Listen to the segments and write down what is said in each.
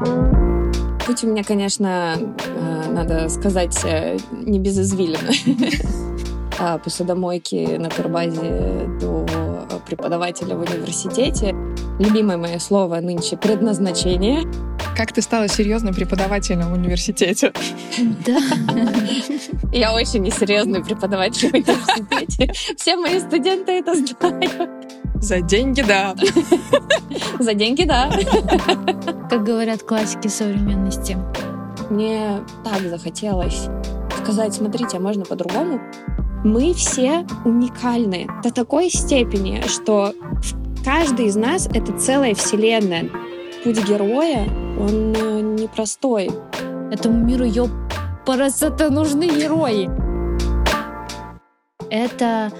Путь у меня, конечно, надо сказать, не без извилина. Посудомойки на турбазе до преподавателя в университете. Любимое мое слово нынче — предназначение. Как ты стала серьезным преподавателем в университете? Да. Я очень несерьезный преподаватель в университете. Все мои студенты это знают. За деньги, да. За деньги, да. Как говорят классики современности. Мне так захотелось сказать: смотрите, а можно по-другому? Мы все уникальны до такой степени, что каждый из нас — это целая вселенная. Путь героя, он непростой. Этому миру, ёпарасота, нужны герои. Это,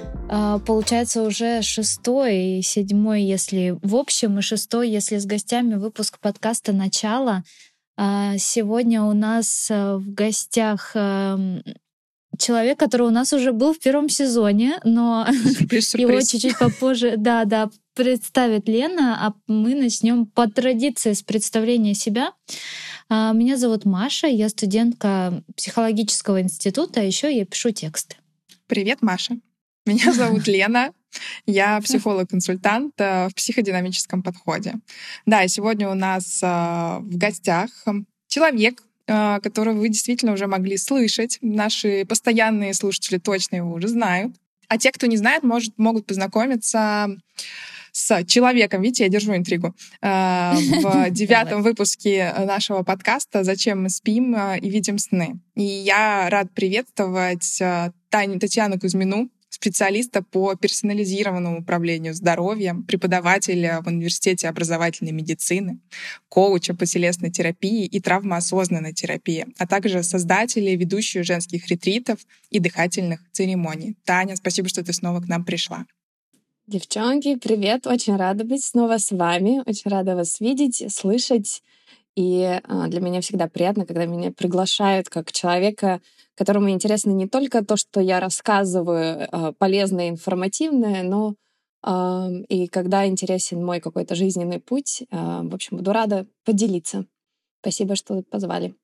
получается, уже 6-й и 7-й, если в общем, и 6-й, если с гостями, выпуск подкаста «Начало». Сегодня у нас в гостях человек, который у нас уже был в первом сезоне, но его чуть-чуть попозже представит Лена, а мы начнем по традиции с представления себя. Меня зовут Маша, я студентка психологического института, а еще я пишу тексты. Привет, Маша. Меня зовут Лена, я психолог-консультант в психодинамическом подходе. Да, и сегодня у нас в гостях человек, который вы действительно уже могли слышать. Наши постоянные слушатели точно его уже знают. А те, кто не знает, могут познакомиться с человеком. Видите, я держу интригу. В 9-м выпуске нашего подкаста «Зачем мы спим и видим сны». И я рад приветствовать Татьяну Кузьмину, специалиста по персонализированному управлению здоровьем, преподавателя в Университете образовательной медицины, коуча по телесной терапии и травмоосознанной терапии, а также создателя и ведущую женских ретритов и дыхательных церемоний. Таня, спасибо, что ты снова к нам пришла. Девчонки, привет! Очень рада быть снова с вами. Очень рада вас видеть, слышать. И для меня всегда приятно, когда меня приглашают как человека, которому интересно не только то, что я рассказываю, полезное и информативное, но и когда интересен мой какой-то жизненный путь. В общем, буду рада поделиться. Спасибо, что позвали.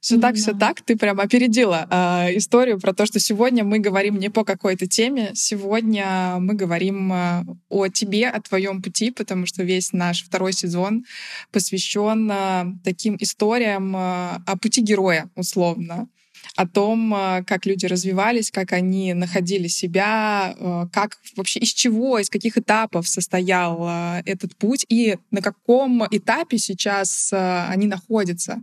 Все так. Ты прям опередила историю про то, что сегодня мы говорим не по какой-то теме. Сегодня мы говорим о тебе, о твоем пути, потому что весь наш 2-й сезон посвящен таким историям о пути героя, условно. О том, как люди развивались, как они находили себя, как вообще, из чего, из каких этапов состоял этот путь и на каком этапе сейчас они находятся.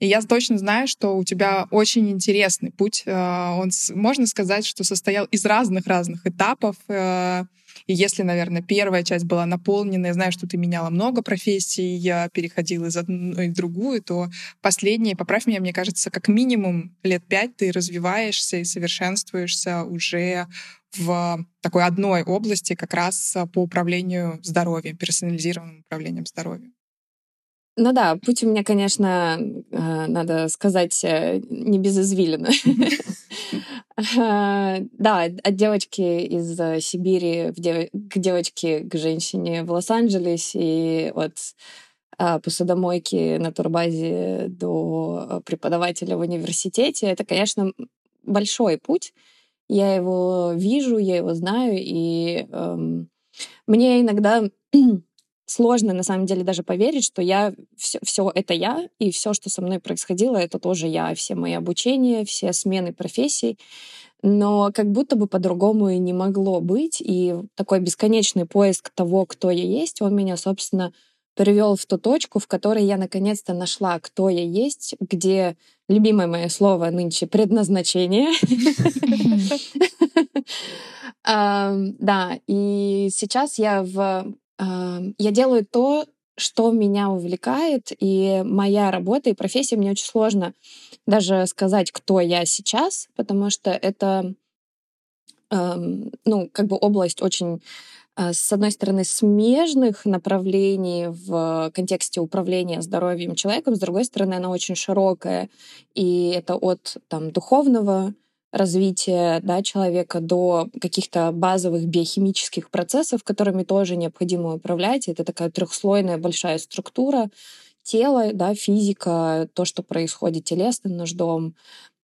И я точно знаю, что у тебя очень интересный путь. Он, можно сказать, что состоял из разных-разных этапов. И если, наверное, первая часть была наполнена, я знаю, что ты меняла много профессий, я переходила из одной в другую, то последние, поправь меня, мне кажется, как минимум 5 лет ты развиваешься и совершенствуешься уже в такой одной области как раз по управлению здоровьем, персонализированным управлением здоровьем. Ну да, путь у меня, конечно, надо сказать, не без извилина. Да, от девочки из Сибири к девочке, к женщине в Лос-Анджелесе, и от посудомойки на турбазе до преподавателя в университете. Это, конечно, большой путь. Я его вижу, я его знаю, и мне иногда сложно, на самом деле, даже поверить, что я все это я, и все, что со мной происходило, это тоже я. Все мои обучения, все смены профессий. Но как будто бы по-другому и не могло быть. И такой бесконечный поиск того, кто я есть, он меня, собственно, привел в ту точку, в которой я наконец-то нашла, кто я есть, где любимое мое слово нынче — предназначение. Да, и сейчас я делаю то, что меня увлекает, и моя работа и профессия, мне очень сложно даже сказать, кто я сейчас, потому что это, область очень, с одной стороны, смежных направлений в контексте управления здоровьем человеком, с другой стороны, она очень широкая, и это от духовного развития человека до каких-то базовых биохимических процессов, которыми тоже необходимо управлять. Это такая 3-слойная большая структура, тело, да, физика, то, что происходит телесным нуждом,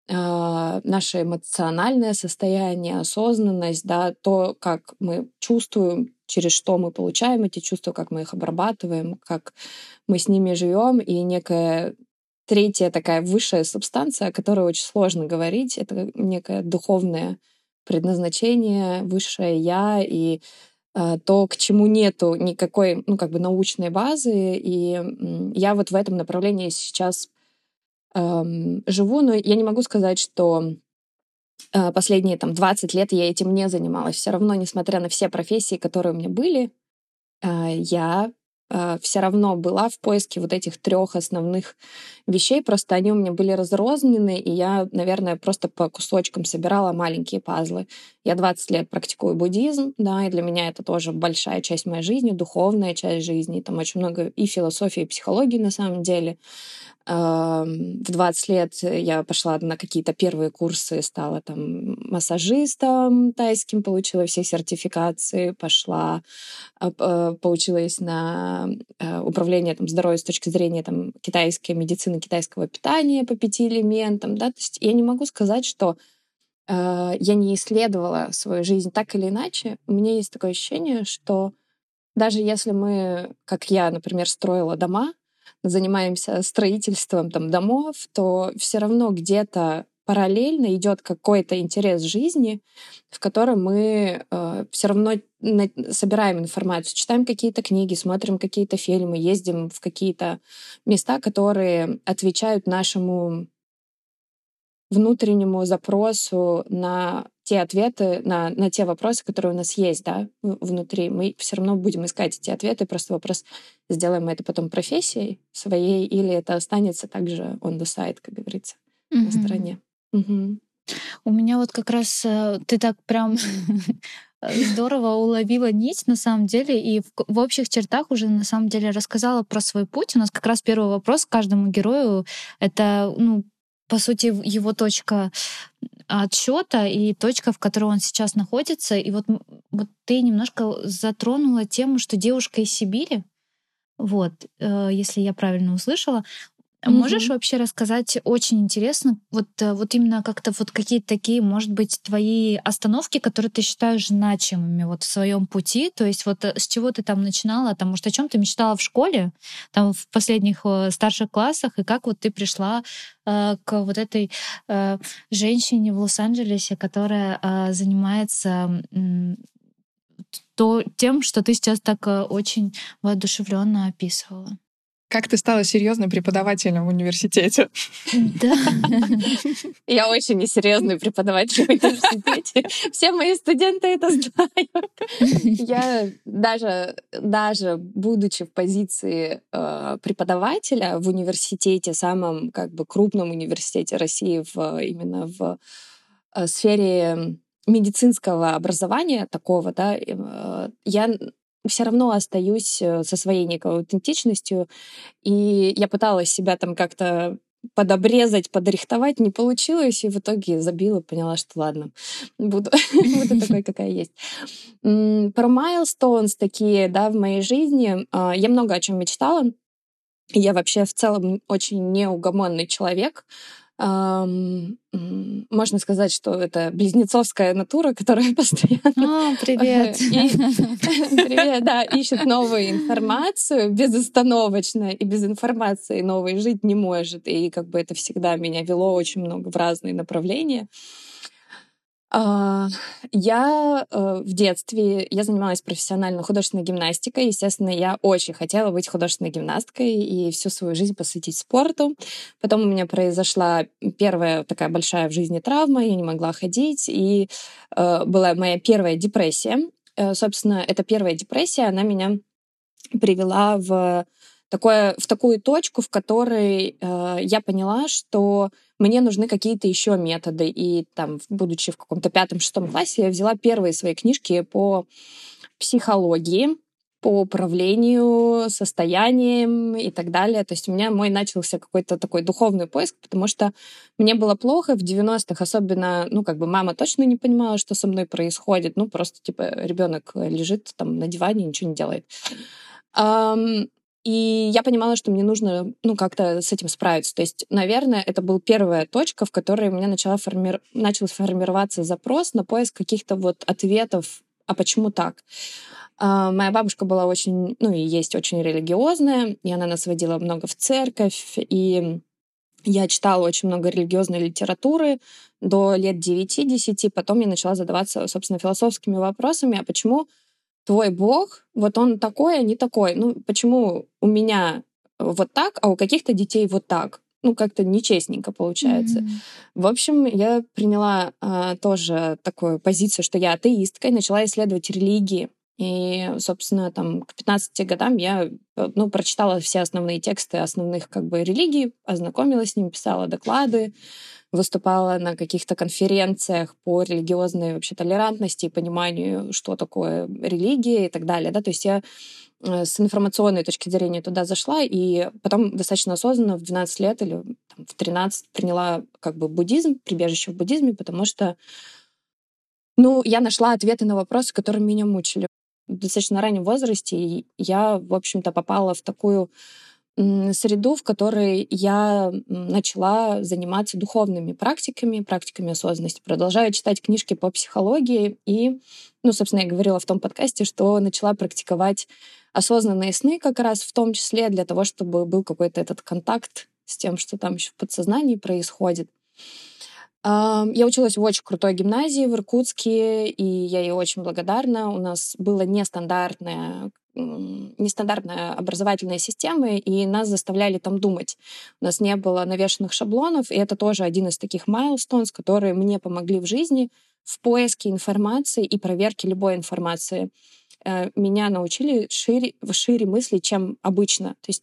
наше эмоциональное состояние, осознанность, да, то, как мы чувствуем, через что мы получаем эти чувства, как мы их обрабатываем, как мы с ними живем, и некая третья такая высшая субстанция, о которой очень сложно говорить, это некое духовное предназначение, высшее «я», и то, к чему нету никакой, ну, как бы научной базы, и я вот в этом направлении сейчас живу, но я не могу сказать, что последние там 20 лет я этим не занималась. Все равно, несмотря на все профессии, которые у меня были, я все равно была в поиске вот этих трех основных вещей, просто они у меня были разрознены, и я, наверное, просто по кусочкам собирала маленькие пазлы. Я 20 лет практикую буддизм, да, и для меня это тоже большая часть моей жизни, духовная часть жизни, там очень много и философии, и психологии на самом деле. В 20 лет я пошла на какие-то первые курсы, стала там массажистом тайским, получила все сертификации, пошла, поучилась на управление там, здоровьем с точки зрения там, китайской медицины, китайского питания по 5 элементам. Да? То есть я не могу сказать, что я не исследовала свою жизнь так или иначе. У меня есть такое ощущение, что даже если мы, как я, например, строила дома, занимаемся строительством там, домов, то все равно где-то параллельно идет какой-то интерес жизни, в котором мы все равно собираем информацию, читаем какие-то книги, смотрим какие-то фильмы, ездим в какие-то места, которые отвечают нашему внутреннему запросу на те ответы, на те вопросы, которые у нас есть, да, внутри. Мы все равно будем искать эти ответы. Просто вопрос, сделаем мы это потом профессией своей, или это останется также on the side, как говорится, на стороне. У меня вот как раз ты так прям здорово уловила нить, на самом деле, и в общих чертах уже, на самом деле, рассказала про свой путь. У нас как раз первый вопрос к каждому герою — это, ну, по сути, его точка отсчета и точка, в которой он сейчас находится. И вот ты немножко затронула тему, что девушка из Сибири, вот, если я правильно услышала. Можешь вообще рассказать, очень интересно, вот именно как-то вот какие-то такие, может быть, твои остановки, которые ты считаешь значимыми вот в своем пути, то есть вот с чего ты там начинала, там, может, о чем ты мечтала в школе, там, в последних старших классах, и как вот ты пришла к вот этой женщине в Лос-Анджелесе, которая занимается тем, что ты сейчас так очень воодушевленно описывала. Как ты стала серьезным преподавателем в университете? Да. Я очень несерьезный преподаватель в университете. Все мои студенты это знают. Я даже будучи в позиции преподавателя в университете, самом как бы крупном университете России, именно в сфере медицинского образования такого, да, я все равно остаюсь со своей некой аутентичностью, и я пыталась себя там как-то подобрезать, подрихтовать, не получилось, и в итоге забила, поняла, что ладно, буду такой, какая есть. Про майлстоунс такие, да, в моей жизни. Я много о чем мечтала. Я вообще в целом очень неугомонный человек. Можно сказать, что это близнецовская натура, которая постоянно... привет! Привет, да, ищет новую информацию безостановочно, и без информации новой жить не может. И как бы это всегда меня вело очень много в разные направления. Я в детстве занималась профессионально художественной гимнастикой. Естественно, я очень хотела быть художественной гимнасткой и всю свою жизнь посвятить спорту. Потом у меня произошла первая такая большая в жизни травма. Я не могла ходить. И была моя первая депрессия. Собственно, эта первая депрессия, она меня привела в такую точку, в которой я поняла, что мне нужны какие-то еще методы. И там, будучи в каком-то 5-6 классе, я взяла первые свои книжки по психологии, по управлению состоянием и так далее. То есть у меня начался какой-то такой духовный поиск, потому что мне было плохо в 90-х, особенно, ну, как бы мама точно не понимала, что со мной происходит. Ну, просто, типа, ребенок лежит там на диване, ничего не делает. И я понимала, что мне нужно, как-то с этим справиться. То есть, наверное, это была первая точка, в которой у меня начал формироваться запрос на поиск каких-то ответов, а почему так? Моя бабушка была очень, и есть очень религиозная, и она нас водила много в церковь, и я читала очень много религиозной литературы до лет 9-10, потом я начала задаваться, собственно, философскими вопросами, а почему твой Бог, он такой, а не такой? Почему у меня так, а у каких-то детей так? Как-то нечестненько получается. Mm-hmm. В общем, я приняла тоже такую позицию, что я атеистка, и начала исследовать религии. И, собственно, к 15 годам я, прочитала все основные тексты основных религий, ознакомилась с ними, писала доклады, выступала на каких-то конференциях по религиозной вообще толерантности и пониманию, что такое религия и так далее. Да? То есть я с информационной точки зрения туда зашла, и потом достаточно осознанно в 12 лет или в 13 приняла буддизм, прибежище в буддизме, потому что я нашла ответы на вопросы, которые меня мучили. В достаточно раннем возрасте я, в общем-то, попала в такую среду, в которой я начала заниматься духовными практиками осознанности. Продолжаю читать книжки по психологии. И, собственно, я говорила в том подкасте, что начала практиковать осознанные сны как раз в том числе для того, чтобы был какой-то этот контакт с тем, что там еще в подсознании происходит. Я училась в очень крутой гимназии в Иркутске, и я ей очень благодарна. У нас была нестандартная образовательная система, и нас заставляли там думать. У нас не было навешенных шаблонов, и это тоже один из таких майлстоунс, которые мне помогли в жизни в поиске информации и проверке любой информации. Меня научили шире мысли, чем обычно. То есть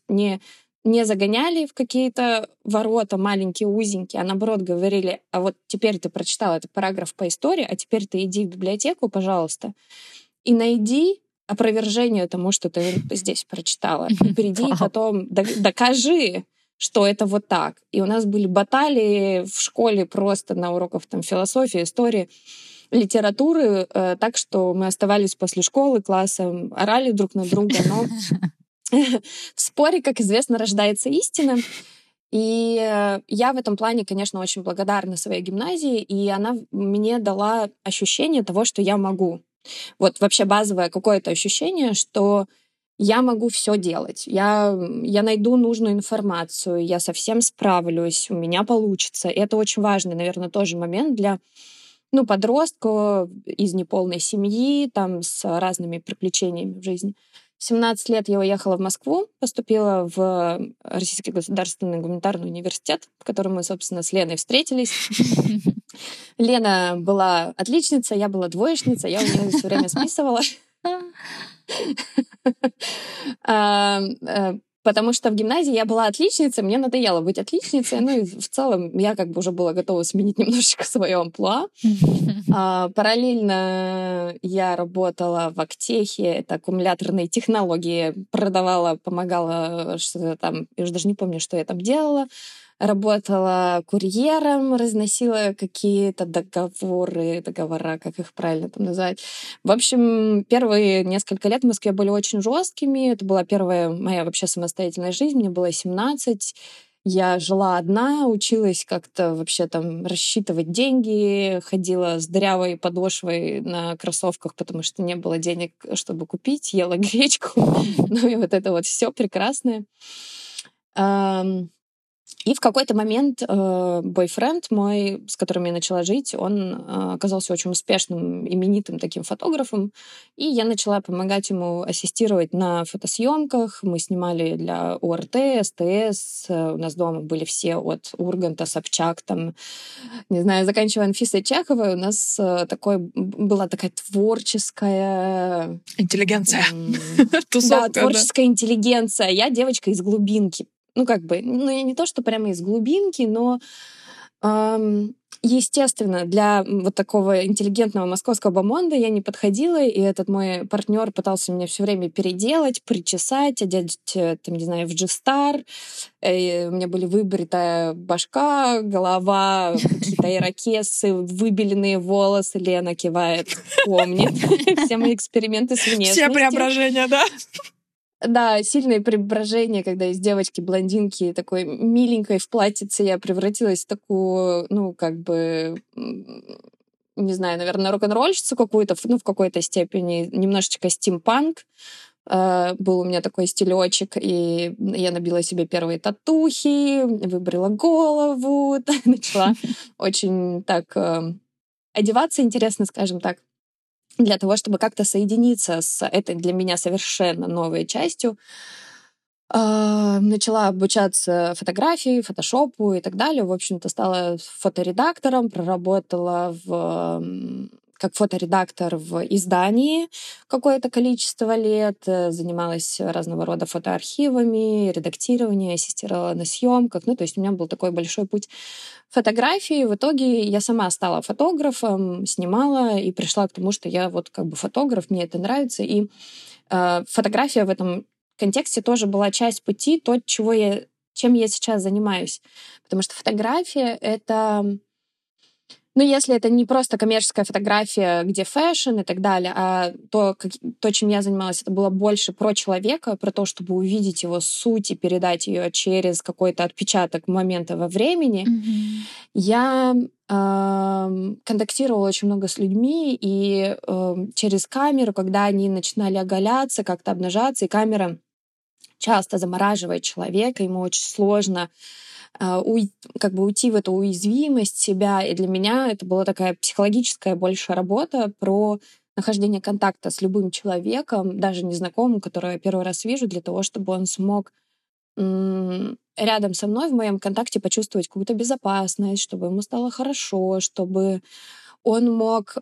не загоняли в какие-то ворота маленькие, узенькие, а наоборот говорили, а вот теперь ты прочитал этот параграф по истории, а теперь ты иди в библиотеку, пожалуйста, и найди опровержение тому, что ты здесь прочитала. И приди потом, докажи, что это так. И у нас были баталии в школе просто на уроках философии, истории, литературы, так что мы оставались после школы классом, орали друг на друга, но в споре, как известно, рождается истина. И я в этом плане, конечно, очень благодарна своей гимназии, и она мне дала ощущение того, что я могу. Вообще базовое какое-то ощущение, что я могу все делать. Я найду нужную информацию, я совсем справлюсь, у меня получится. И это очень важный, наверное, тоже момент для подростка из неполной семьи, с разными приключениями в жизни. В 17 лет я уехала в Москву, поступила в Российский государственный гуманитарный университет, в котором мы, собственно, с Леной встретились. Лена была отличница, я была двоечница, я у нее все время списывала. Потому что в гимназии я была отличницей, мне надоело быть отличницей, и в целом я уже была готова сменить немножечко свое амплуа. Параллельно я работала в Актехе, это аккумуляторные технологии, продавала, помогала, что-то там, я уже даже не помню, что я там делала. Работала курьером, разносила какие-то договора, как их правильно там называть. В общем, первые несколько лет в Москве были очень жесткими. Это была первая моя вообще самостоятельная жизнь. Мне было 17. Я жила одна, училась как-то вообще рассчитывать деньги, ходила с дырявой подошвой на кроссовках, потому что не было денег, чтобы купить, ела гречку. И это все прекрасное. И в какой-то момент бойфренд мой, с которым я начала жить, он оказался очень успешным, именитым таким фотографом. И я начала помогать ему ассистировать на фотосъемках. Мы снимали для ОРТ, СТС. У нас дома были все от Урганта, Собчак, заканчивая Анфисой Чеховой. У нас была такая творческая... Интеллигенция. Да, творческая интеллигенция. Я девочка из глубинки. Не то, что прямо из глубинки, но, естественно, для такого интеллигентного московского бомонда я не подходила, и этот мой партнер пытался меня все время переделать, причесать, одеть, в G-Star. У меня были выбритая башка, голова, какие-то ирокесы, выбеленные волосы. Лена кивает, помнит все мои эксперименты с внешностью. Все преображения, да? Да, сильное преображение, когда из девочки-блондинки такой миленькой в платьице я превратилась в такую, ну, как бы, не знаю, наверное, рок-н-ролльщицу какую-то, ну, в какой-то степени, немножечко стимпанк. Был у меня такой стилечек, и я набила себе первые татухи, выбрила голову, начала очень так одеваться, интересно, скажем так, для того, чтобы как-то соединиться с этой для меня совершенно новой частью. Начала обучаться фотографии, фотошопу и так далее. В общем-то, стала фоторедактором, проработала как фоторедактор в издании какое-то количество лет, занималась разного рода фотоархивами, редактированием, ассистировала на съемках. Ну, то есть у меня был такой большой путь фотографии. В итоге я сама стала фотографом, снимала и пришла к тому, что я вот как бы фотограф, мне это нравится. И фотография в этом контексте тоже была часть пути, то, чем я сейчас занимаюсь. Потому что фотография — это... Ну, если это не просто коммерческая фотография, где фэшн и так далее, а то, чем я занималась, это было больше про человека, про то, чтобы увидеть его суть и передать ее через какой-то отпечаток момента во времени. Mm-hmm. Я контактировала очень много с людьми, и через камеру, когда они начинали оголяться, как-то обнажаться, и камера часто замораживает человека, ему очень сложно как бы уйти в эту уязвимость себя. И для меня это была такая психологическая больше работа про нахождение контакта с любым человеком, даже незнакомым, которого я первый раз вижу, для того, чтобы он смог рядом со мной в моем контакте почувствовать какую-то безопасность, чтобы ему стало хорошо, чтобы он мог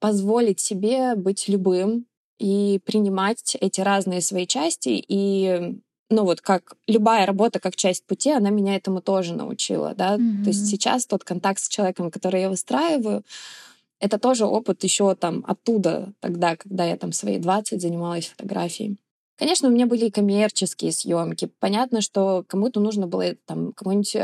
позволить себе быть любым и принимать эти разные свои части. И ну вот как любая работа, как часть пути, она меня этому тоже научила, да. Mm-hmm. То есть сейчас тот контакт с человеком, который я выстраиваю, это тоже опыт еще там оттуда, тогда, когда я там свои 20 занималась фотографией. Конечно, у меня были и коммерческие съемки. Понятно, что кому-то нужно было там какое-нибудь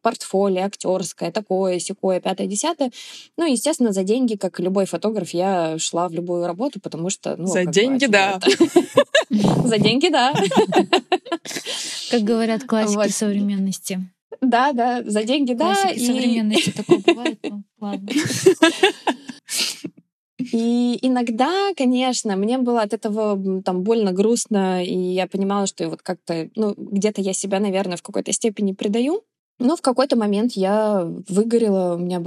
портфолио актерское, такое, сякое, пятое, десятое. Ну, естественно, за деньги, как любой фотограф, я шла в любую работу, потому что... Ну, за деньги, да. За деньги, да. Как говорят классики современности. Да, да, за деньги, да. Классики современности, такое бывает, ну ладно. И иногда, конечно, мне было от этого там больно, грустно, и я понимала, что вот как-то, ну, где-то я себя, наверное, в какой-то степени предаю. Но в какой-то момент я выгорела, у меня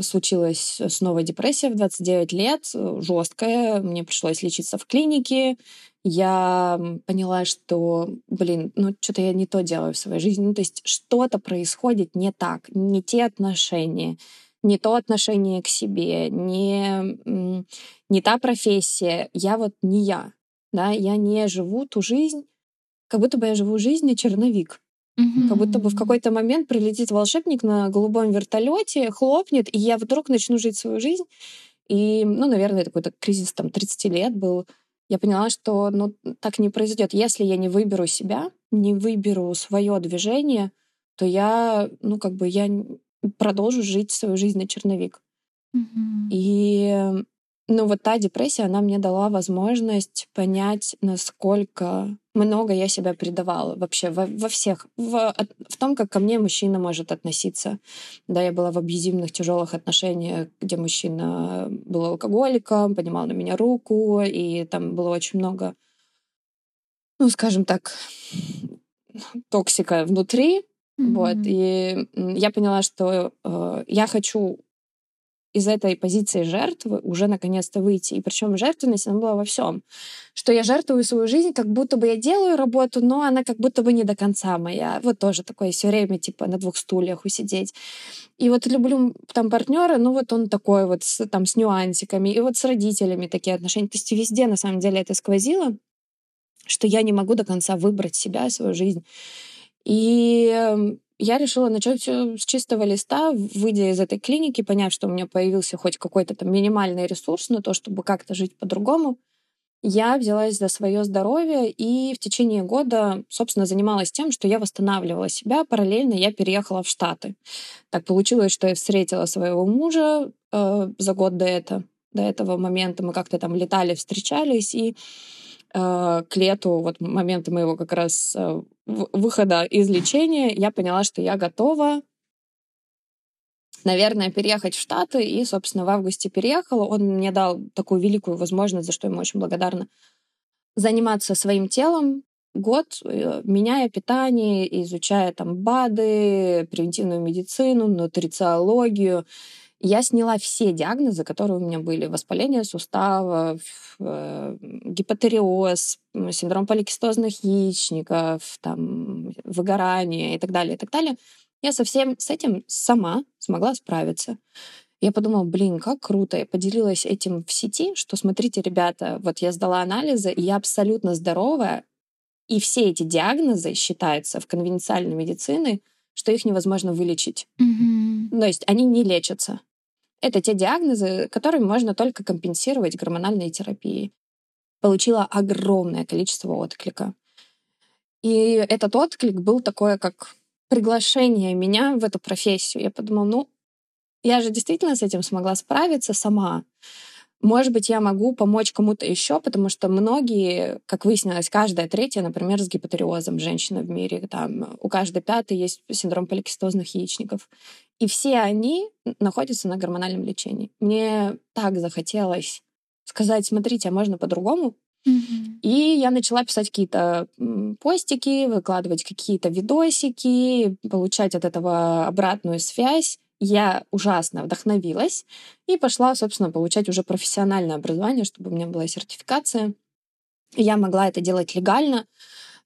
случилась снова депрессия в 29 лет, жесткая, мне пришлось лечиться в клинике. Я поняла, что, что-то я не то делаю в своей жизни. Ну, то есть что-то происходит не так, не те отношения, не то отношение к себе, не та профессия. Я вот не я. Да? Я не живу ту жизнь, как будто бы я живу жизнь, а черновик. Mm-hmm. Как будто бы в какой-то момент прилетит волшебник на голубом вертолете, хлопнет, и я вдруг начну жить свою жизнь. И, наверное, такой кризис там, 30 лет был. Я поняла, что так не произойдет. Если я не выберу себя, не выберу свое движение, то я, я продолжу жить свою жизнь на черновик. Mm-hmm. И, та депрессия, она мне дала возможность понять, насколько много я себя предавала вообще во всех. В том, как ко мне мужчина может относиться. Да, я была в абьюзивных тяжелых отношениях, где мужчина был алкоголиком, поднимал на меня руку, и там было очень много, скажем так, токсика внутри. Вот, и я поняла, что я хочу из этой позиции жертвы уже наконец-то выйти. И причем жертвенность, она была во всем. Что я жертвую свою жизнь, как будто бы я делаю работу, но она как будто бы не до конца моя. Вот тоже такое все время, на двух стульях усидеть. И вот люблю там партнера, он такой вот, там, с нюансиками, и вот с родителями такие отношения. То есть везде, на самом деле, это сквозило, что я не могу до конца выбрать себя, свою жизнь. И я решила начать с чистого листа, выйдя из этой клиники, поняв, что у меня появился хоть какой-то там минимальный ресурс на то, чтобы как-то жить по-другому. Я взялась за свое здоровье и в течение года, собственно, занималась тем, что я восстанавливала себя. Параллельно я переехала в Штаты. Так получилось, что я встретила своего мужа за год до этого момента. Мы как-то там летали, встречались, и к лету, вот момента моего как раз выхода из лечения, я поняла, что я готова, наверное, переехать в Штаты. И, собственно, в августе переехала. Он мне дал такую великую возможность, за что ему очень благодарна, заниматься своим телом. Год, меняя питание, изучая там БАДы, превентивную медицину, нутрициологию. Я сняла все диагнозы, которые у меня были. Воспаление суставов, гипотериоз, синдром поликистозных яичников, там, выгорание и так далее, и так далее. Я со всем с этим сама смогла справиться. Я подумала, блин, как круто. Я поделилась этим в сети, что смотрите, ребята, вот я сдала анализы, и я абсолютно здоровая. И все эти диагнозы считаются в конвенциальной медицине, что их невозможно вылечить. Mm-hmm. То есть они не лечатся. Это те диагнозы, которыми можно только компенсировать гормональные терапии. Получила огромное количество отклика. И этот отклик был такой, как приглашение меня в эту профессию. Я подумала, я же действительно с этим смогла справиться сама. Может быть, я могу помочь кому-то еще, потому что многие, как выяснилось, каждая третья, например, с гипотериозом женщина в мире, там, у каждой пятой есть синдром поликистозных яичников. И все они находятся на гормональном лечении. Мне так захотелось сказать, смотрите, а можно по-другому? Mm-hmm. И я начала писать какие-то постики, выкладывать какие-то видосики, получать от этого обратную связь. Я ужасно вдохновилась и пошла, собственно, получать уже профессиональное образование, чтобы у меня была сертификация. Я могла это делать легально,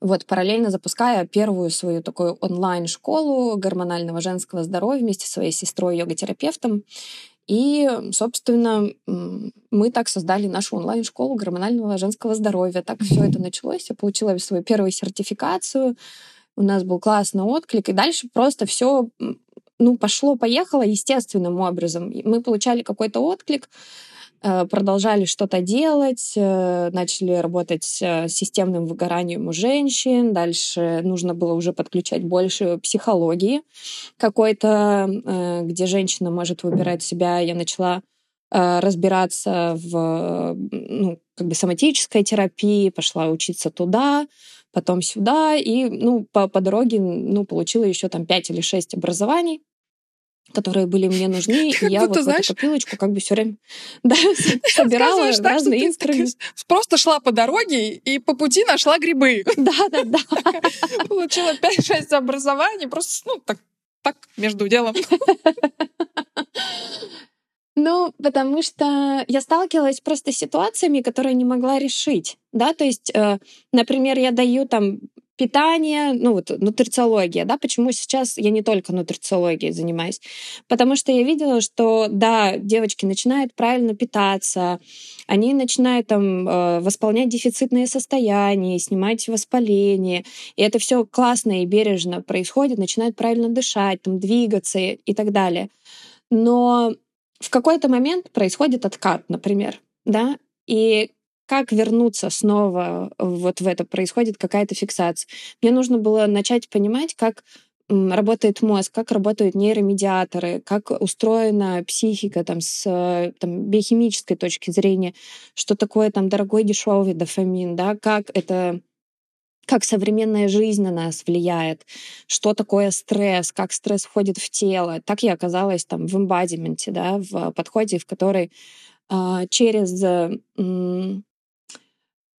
вот, параллельно запуская первую свою такую онлайн-школу гормонального женского здоровья вместе со своей сестрой йога-терапевтом. И, собственно, мы так создали нашу онлайн-школу гормонального женского здоровья. Так все это началось. Я получила свою первую сертификацию. У нас был классный отклик. И дальше просто все... пошло-поехало естественным образом. Мы получали какой-то отклик, продолжали что-то делать, начали работать с системным выгоранием у женщин, дальше нужно было уже подключать больше психологии какой-то, где женщина может выбирать себя. Я начала разбираться в соматической терапии, пошла учиться туда, потом сюда, и по дороге получила еще там 5 или 6 образований, которые были мне нужны, и я вот эту копилочку как бы все время собирала разные инструменты. Просто шла по дороге и по пути нашла грибы. Да. Получила 5-6 образований, просто так между делом. Потому что я сталкивалась просто с ситуациями, которые не могла решить, да, то есть, например, я даю там питание, нутрициология, да, почему сейчас я не только нутрициологией занимаюсь, потому что я видела, что, да, девочки начинают правильно питаться, они начинают там восполнять дефицитные состояния, снимать воспаление, и это все классно и бережно происходит, начинают правильно дышать, там, двигаться и так далее, но в какой-то момент происходит откат, например, да, и как вернуться снова вот в это, происходит какая-то фиксация. Мне нужно было начать понимать, как работает мозг, как работают нейромедиаторы, как устроена психика там, с биохимической точки зрения, что такое там дорогой дешевый дофамин, да, как современная жизнь на нас влияет, что такое стресс, как стресс входит в тело. Так я оказалась там в эмбодименте, да, в подходе, в который через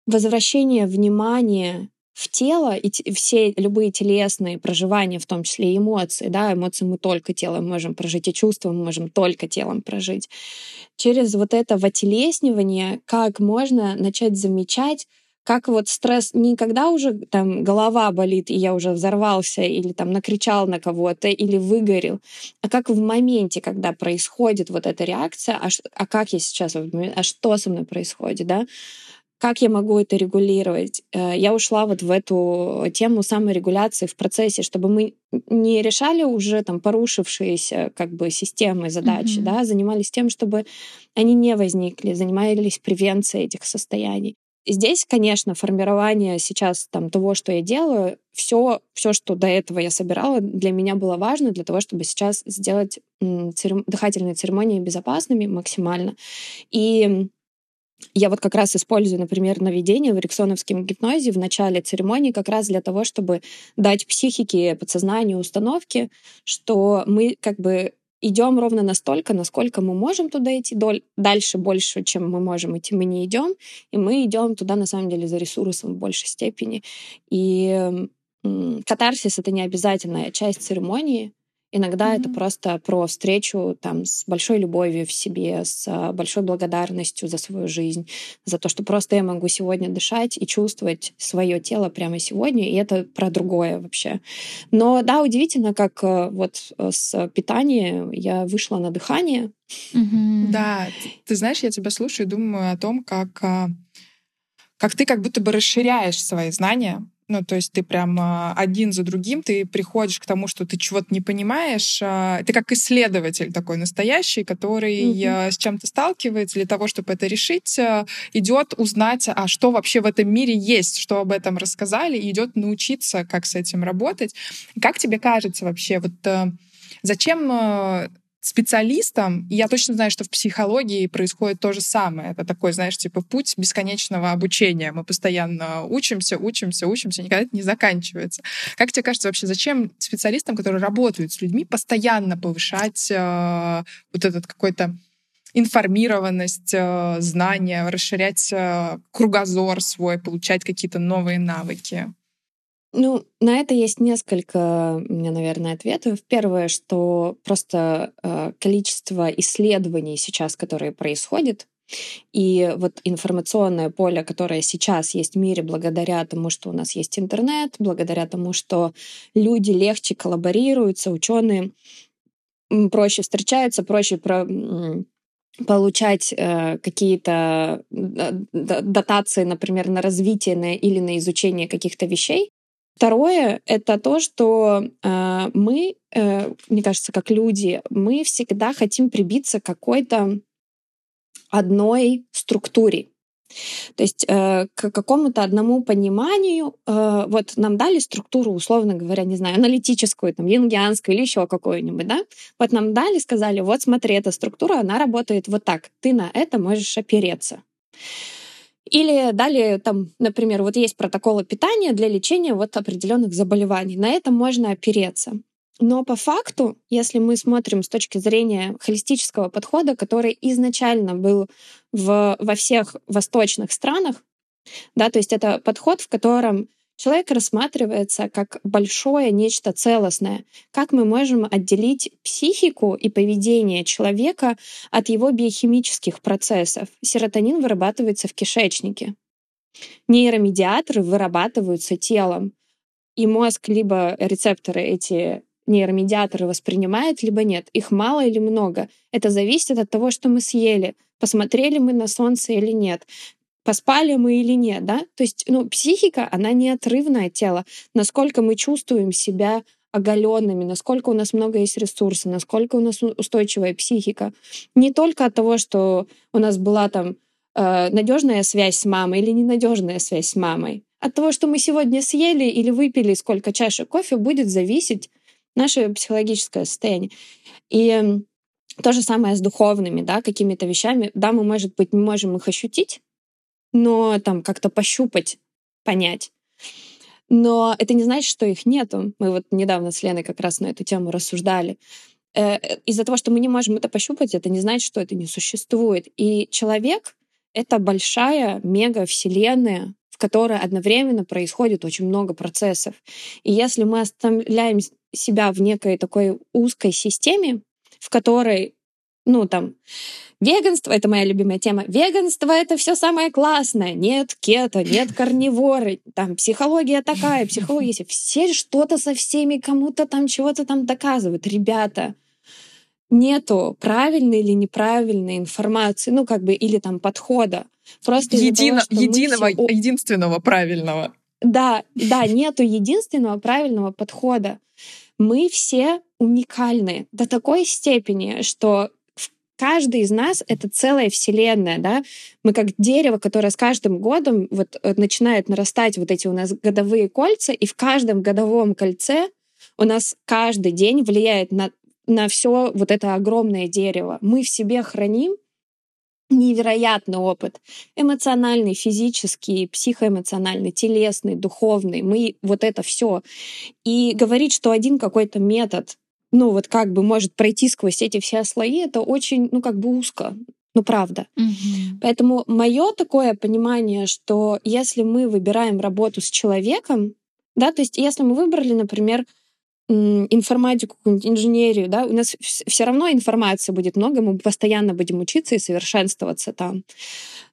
возвращение внимания в тело и все любые телесные проживания, в том числе и эмоции, да, эмоции мы только телом можем прожить, и чувства мы можем только телом прожить. Через вот это отелеснивание как можно начать замечать, как вот стресс, не когда уже там голова болит, и я уже взорвался, или там накричал на кого-то, или выгорел, а как в моменте, когда происходит вот эта реакция, а как я сейчас, а что со мной происходит, да, как я могу это регулировать. Я ушла вот в эту тему саморегуляции в процессе, чтобы мы не решали уже там порушившиеся как бы системы, задачи, mm-hmm. да, занимались тем, чтобы они не возникли, занимались превенцией этих состояний. Здесь, конечно, формирование сейчас там, того, что я делаю, все, что до этого я собирала, для меня было важно для того, чтобы сейчас сделать дыхательные церемонии безопасными максимально. И Я вот как раз использую, например, наведение в эриксоновском гипнозе в начале церемонии как раз для того, чтобы дать психике, подсознанию установки, что мы как бы идем ровно настолько, насколько мы можем туда идти. Дальше больше, чем мы можем идти, мы не идем, и мы идем туда на самом деле за ресурсом в большей степени. И катарсис — это не обязательная часть церемонии. Иногда это просто про встречу там, с большой любовью в себе, с большой благодарностью за свою жизнь, за то, что просто я могу сегодня дышать и чувствовать свое тело прямо сегодня, и это про другое вообще. Но да, удивительно, как вот с питания я вышла на дыхание. Да, ты знаешь, я тебя слушаю и думаю о том, как ты как будто бы расширяешь свои знания. Ну, то есть ты прям один за другим, ты приходишь к тому, что ты чего-то не понимаешь. Ты как исследователь такой настоящий, который с чем-то сталкивается, для того, чтобы это решить, идет узнать, а что вообще в этом мире есть, что об этом рассказали, и идет научиться, как с этим работать. Как тебе кажется вообще, вот зачем специалистом, и я точно знаю, что в психологии происходит то же самое. Это такой, знаешь, типа путь бесконечного обучения. Мы постоянно учимся, никогда это не заканчивается. Как тебе кажется вообще, зачем специалистам, которые работают с людьми, постоянно повышать вот этот какой-то информированность, знания, расширять кругозор свой, получать какие-то новые навыки? Ну, на это есть несколько, у меня, наверное, ответов. Первое, что просто количество исследований сейчас, которые происходят, и вот информационное поле, которое сейчас есть в мире благодаря тому, что у нас есть интернет, благодаря тому, что люди легче коллаборируются, ученые проще встречаются, проще получать какие-то дотации, например, на развитие или на изучение каких-то вещей. Второе — это то, что мы, мне кажется, как люди, мы всегда хотим прибиться к какой-то одной структуре. То есть к какому-то одному пониманию. Вот нам дали структуру, условно говоря, не знаю, аналитическую, там, юнгианскую или еще какую-нибудь, да? Вот нам дали, сказали, вот смотри, эта структура, она работает вот так. Ты на это можешь опереться. Или дали, там, например, вот есть протоколы питания для лечения вот определенных заболеваний. На это можно опереться. Но по факту, если мы смотрим с точки зрения холистического подхода, который изначально был во всех восточных странах, да, то есть это подход, в котором человек рассматривается как большое нечто целостное. Как мы можем отделить психику и поведение человека от его биохимических процессов? Серотонин вырабатывается в кишечнике. Нейромедиаторы вырабатываются телом. И мозг либо рецепторы эти нейромедиаторы воспринимает, либо нет. Их мало или много. Это зависит от того, что мы съели. Посмотрели мы на солнце или нет. Поспали мы или нет, да? То есть, психика, она неотрывна от тела. Насколько мы чувствуем себя оголенными, насколько у нас много есть ресурсов, насколько у нас устойчивая психика. Не только от того, что у нас была там надежная связь с мамой или ненадежная связь с мамой. От того, что мы сегодня съели или выпили сколько чашек кофе, будет зависеть наше психологическое состояние. И то же самое с духовными, да, какими-то вещами. Да, мы, может быть, не можем их ощутить, но там как-то пощупать, понять. Но это не значит, что их нету. Мы вот недавно с Леной как раз на эту тему рассуждали. Из-за того, что мы не можем это пощупать, это не значит, что это не существует. И человек — это большая мега-вселенная, в которой одновременно происходит очень много процессов. И если мы оставляем себя в некой такой узкой системе, в которой веганство — это моя любимая тема. Веганство — это все самое классное. Нет кето, нет карниворы. Там психология такая, психология. Все что-то со всеми, кому-то там чего-то там доказывают. Ребята, нету правильной или неправильной информации, или там подхода. Просто единственного правильного. Да, нету единственного правильного подхода. Мы все уникальны до такой степени, что каждый из нас — это целая вселенная, да? Мы как дерево, которое с каждым годом вот начинает нарастать вот эти у нас годовые кольца, и в каждом годовом кольце у нас каждый день влияет на все вот это огромное дерево. Мы в себе храним невероятный опыт. Эмоциональный, физический, психоэмоциональный, телесный, духовный. Мы вот это все. И говорить, что один какой-то метод, ну вот как бы может пройти сквозь эти все слои, это очень, ну как бы узко. Ну, правда. Угу. Поэтому мое такое понимание, что если мы выбираем работу с человеком, да, то есть если мы выбрали, например, информатику, инженерию, да, у нас все равно информации будет много, мы постоянно будем учиться и совершенствоваться там.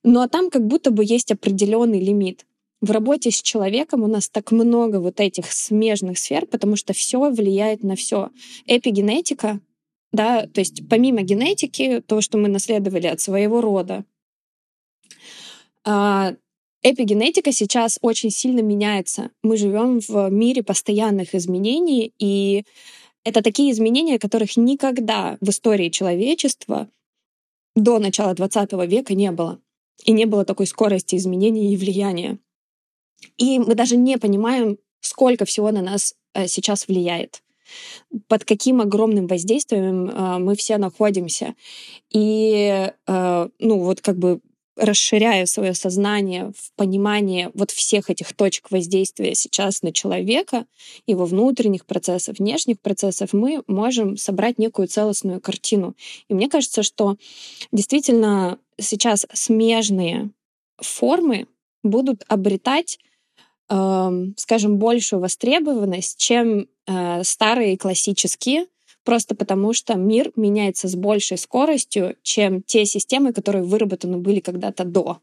Но там как будто бы есть определенный лимит. В работе с человеком у нас так много вот этих смежных сфер, потому что все влияет на все. Эпигенетика, да, то есть помимо генетики, то, что мы наследовали от своего рода, эпигенетика сейчас очень сильно меняется. Мы живем в мире постоянных изменений, и это такие изменения, которых никогда в истории человечества до начала XX века не было. И не было такой скорости изменений и влияния. И мы даже не понимаем, сколько всего на нас сейчас влияет. Под каким огромным воздействием мы все находимся. И, ну, вот как бы расширяя свое сознание в понимание вот всех этих точек воздействия сейчас на человека, его внутренних процессов, внешних процессов, мы можем собрать некую целостную картину. И мне кажется, что действительно сейчас смежные формы будут обретать, скажем, большую востребованность, чем старые классические, просто потому что мир меняется с большей скоростью, чем те системы, которые выработаны были когда-то до.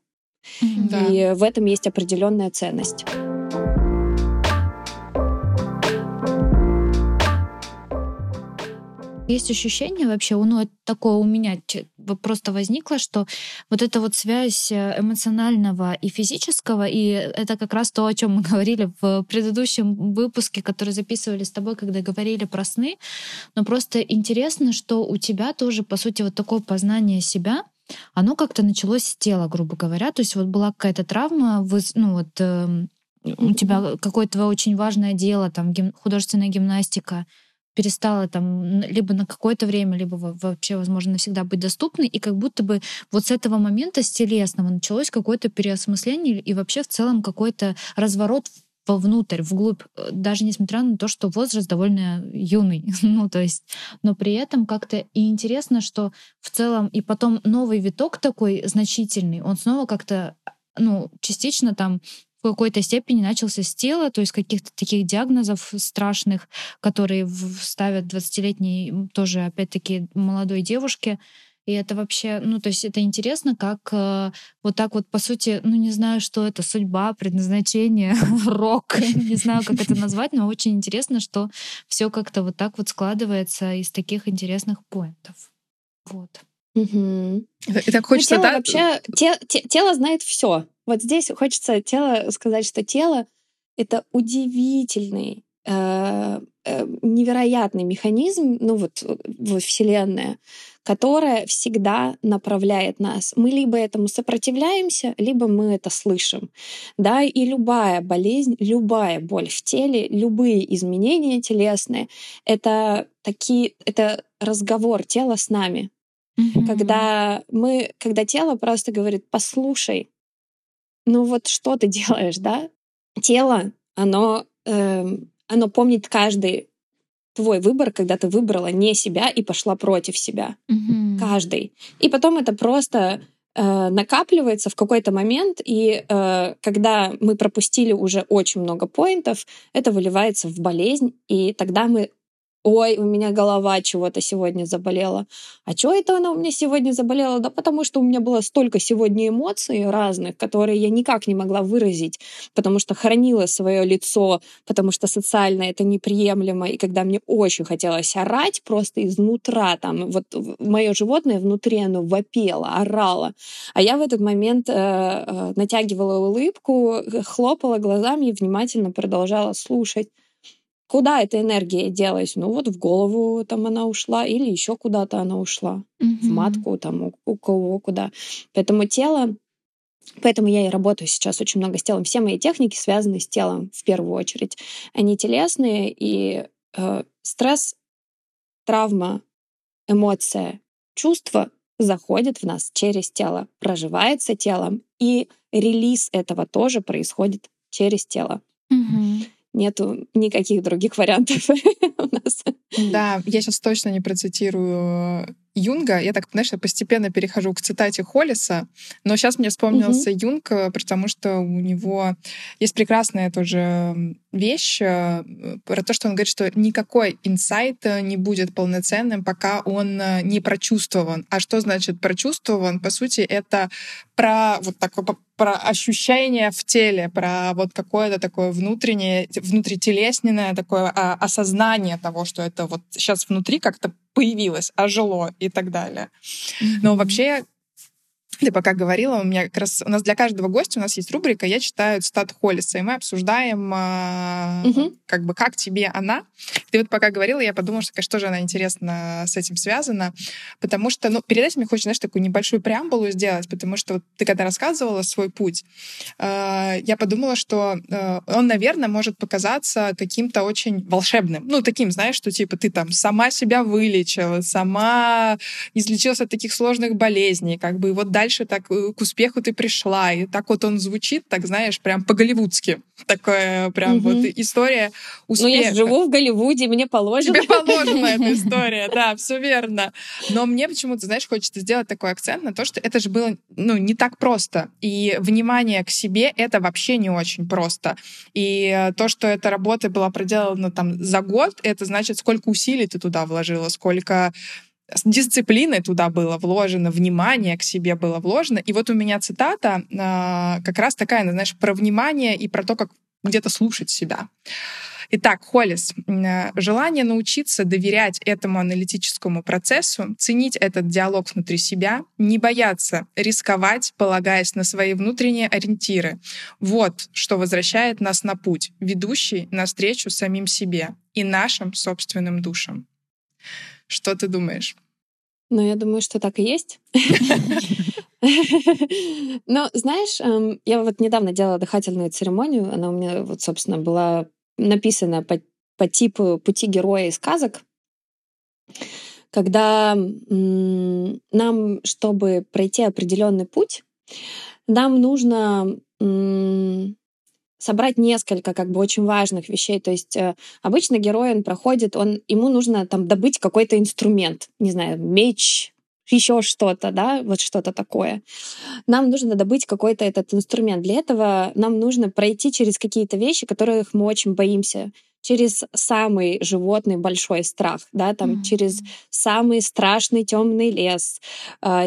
Да. И в этом есть определенная ценность. Есть ощущение вообще, ну, это такое у меня просто возникло, что вот эта вот связь эмоционального и физического, и это как раз то, о чем мы говорили в предыдущем выпуске, который записывали с тобой, когда говорили про сны. Но просто интересно, что у тебя тоже, по сути, вот такое познание себя, оно как-то началось с тела, грубо говоря. То есть вот была какая-то травма, ну вот у тебя какое-то очень важное дело, там художественная гимнастика, перестала там либо на какое-то время, либо вообще, возможно, навсегда быть доступной. И как будто бы вот с этого момента, с телесного, началось какое-то переосмысление и вообще в целом какой-то разворот вовнутрь, вглубь, даже несмотря на то, что возраст довольно юный. Ну, то есть, но при этом как-то и интересно, что в целом и потом новый виток такой значительный, он снова как-то, ну, частично там в какой-то степени начался с тела, то есть каких-то таких диагнозов страшных, которые ставят 20-летней тоже, опять-таки, молодой девушке. И это вообще, ну, то есть это интересно, как вот так вот, по сути, ну, не знаю, что это, судьба, предназначение, рок, не знаю, как это назвать, но очень интересно, что все как-то вот так вот складывается из таких интересных поинтов. Вот. Угу. И так хочется, тело, да? Вообще, тело знает все. Вот здесь хочется сказать, что тело — это удивительный, невероятный механизм, ну вот Вселенная, которая всегда направляет нас. Мы либо этому сопротивляемся, либо мы это слышим. Да? И любая болезнь, любая боль в теле, любые изменения телесные — это разговор тела с нами. Mm-hmm. Когда тело просто говорит: послушай, ну вот что ты делаешь, да? Тело, оно помнит каждый твой выбор, когда ты выбрала не себя и пошла против себя. Mm-hmm. Каждый. И потом это просто накапливается в какой-то момент, и когда мы пропустили уже очень много поинтов, это выливается в болезнь, и тогда мы: ой, у меня голова чего-то сегодня заболела. А чего это она у меня сегодня заболела? Да потому что у меня было столько сегодня эмоций разных, которые я никак не могла выразить, потому что хранила свое лицо, потому что социально это неприемлемо. И когда мне очень хотелось орать просто изнутра, там, вот мое животное внутри, оно вопело, орало. А я в этот момент натягивала улыбку, хлопала глазами и внимательно продолжала слушать. Куда эта энергия делась? Ну вот в голову там она ушла, или еще куда-то она ушла, в матку там, у кого куда. Поэтому я и работаю сейчас очень много с телом. Все мои техники связаны с телом в первую очередь. Они телесные, и стресс, травма, эмоция, чувство заходит в нас через тело, проживается телом, и релиз этого тоже происходит через тело. Угу. Нету никаких других вариантов у нас. Да, я сейчас точно не процитирую Юнга. Я так, знаешь, постепенно перехожу к цитате Холлиса, но сейчас мне вспомнился Юнг, потому что у него есть прекрасная тоже вещь про то, что он говорит, что никакой инсайт не будет полноценным, пока он не прочувствован. А что значит прочувствован? По сути, это про ощущение в теле, про вот какое-то такое внутреннее, внутрителесненное такое осознание того, что это вот сейчас внутри как-то появилось, ожило и так далее. Но вообще, ты пока говорила, у нас для каждого гостя у нас есть рубрика «Я читаю цитату Холлиса», и мы обсуждаем, как тебе она. Ты вот пока говорила, я подумала, что, конечно, тоже она интересно с этим связана, потому что, перед этим я хочу, знаешь, такую небольшую преамбулу сделать, потому что вот ты когда рассказывала свой путь, я подумала, что он, наверное, может показаться каким-то очень волшебным. Таким, знаешь, что типа ты там сама себя вылечила, сама излечилась от таких сложных болезней, и вот дальше так к успеху ты пришла. И так вот он звучит, так, знаешь, прям по-голливудски. Такая прям вот история успеха. Я живу в Голливуде, мне положено. Тебе положена эта история, да, все верно. Но мне почему-то, знаешь, хочется сделать такой акцент на то, что это же было, не так просто. И внимание к себе — это вообще не очень просто. И то, что эта работа была проделана там за год, это значит, сколько усилий ты туда вложила, сколько... С дисциплиной туда было вложено, внимание к себе было вложено. И вот у меня цитата как раз такая, знаешь, про внимание и про то, как где-то слушать себя. Итак, Холлис. «Желание научиться доверять этому аналитическому процессу, ценить этот диалог внутри себя, не бояться, рисковать, полагаясь на свои внутренние ориентиры. Вот что возвращает нас на путь, ведущий навстречу самим себе и нашим собственным душам». Что ты думаешь? Я думаю, что так и есть. Знаешь, я вот недавно делала дыхательную церемонию. Она у меня, собственно, была написана по типу «Пути героя» и сказок. Когда нам, чтобы пройти определенный путь, нам нужно... собрать несколько очень важных вещей. То есть обычно герой, ему нужно добыть какой-то инструмент, не знаю, меч, еще что-то, да, вот что-то такое. Нам нужно добыть какой-то этот инструмент. Для этого нам нужно пройти через какие-то вещи, которых мы очень боимся. Через самый животный большой страх, да, через самый страшный темный лес,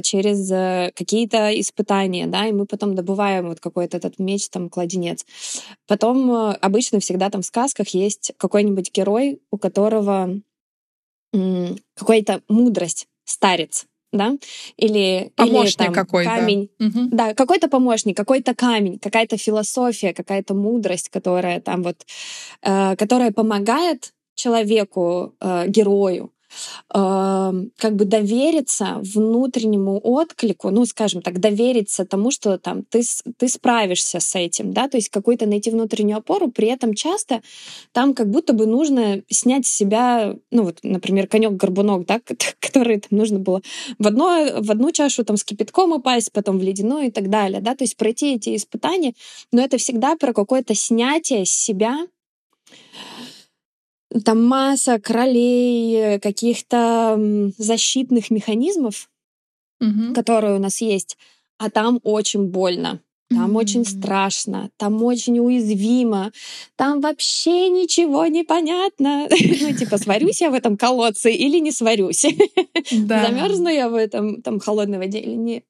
через какие-то испытания, да, и мы потом добываем какой-то этот меч, кладенец. Потом обычно всегда в сказках есть какой-нибудь герой, у которого какая-то мудрость, старец, да, или помощник или, какой-то камень, да, какой-то помощник, какой-то камень, какая-то философия, какая-то мудрость, которая которая помогает человеку, герою, довериться внутреннему отклику, довериться тому, что ты справишься с этим, да, то есть какую-то найти внутреннюю опору, при этом часто как будто бы нужно снять с себя, например, конёк-горбунок, да, который нужно было в одну чашу с кипятком упасть, потом в ледяную и так далее, да, то есть пройти эти испытания, но это всегда про какое-то снятие с себя масок, ролей, каких-то защитных механизмов, которые у нас есть, а там очень больно, там очень страшно, там очень уязвимо, там вообще ничего не понятно. Сварюсь я в этом колодце или не сварюсь? Замерзну я в этом холодной воде или нет?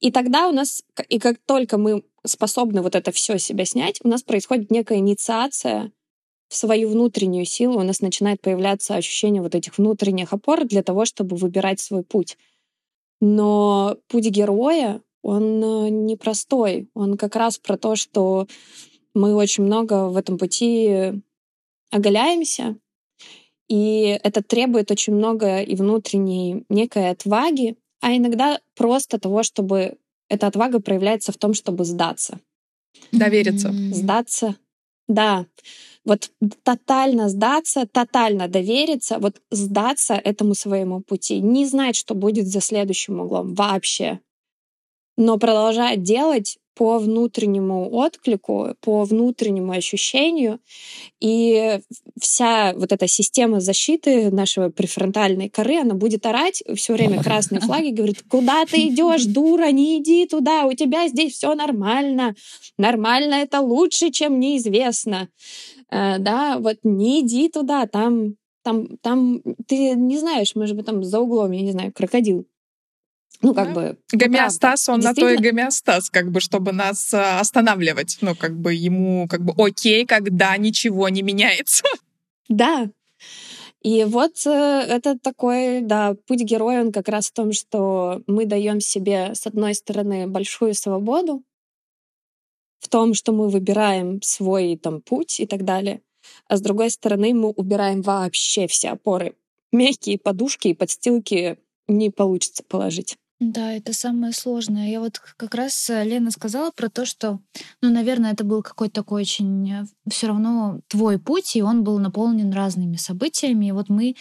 И тогда у нас, и как только мы способны это все себя снять, у нас происходит некая инициация в свою внутреннюю силу, у нас начинает появляться ощущение этих внутренних опор для того, чтобы выбирать свой путь. Но путь героя, он непростой. Он как раз про то, что мы очень много в этом пути оголяемся, и это требует очень много и внутренней некой отваги, а иногда просто того, чтобы эта отвага проявляется в том, чтобы сдаться. Довериться. Сдаться. Да, вот тотально сдаться, тотально довериться, вот сдаться этому своему пути, не знать, что будет за следующим углом вообще, но продолжать делать по внутреннему отклику, по внутреннему ощущению. И вся вот эта система защиты нашего префронтальной коры, она будет орать все время красные флаги, говорит: куда ты идешь, дура, не иди туда, у тебя здесь все нормально. Нормально — это лучше, чем неизвестно. Да, вот не иди туда, там ты не знаешь, может быть, там за углом, я не знаю, крокодил. Ну, как бы... Гомеостаз, он на то и гомеостаз, как бы, чтобы нас останавливать. Ну, как бы, ему как бы окей, когда ничего не меняется. Да. И вот это такой, да, путь героя, он как раз в том, что мы даем себе, с одной стороны, большую свободу в том, что мы выбираем свой там путь и так далее, а с другой стороны, мы убираем вообще все опоры. Мягкие подушки и подстилки не получится положить. Да, это самое сложное. Я вот как раз, Лена, сказала про то, что, ну, наверное, это был какой-то такой очень все равно твой путь, и он был наполнен разными событиями. И вот мы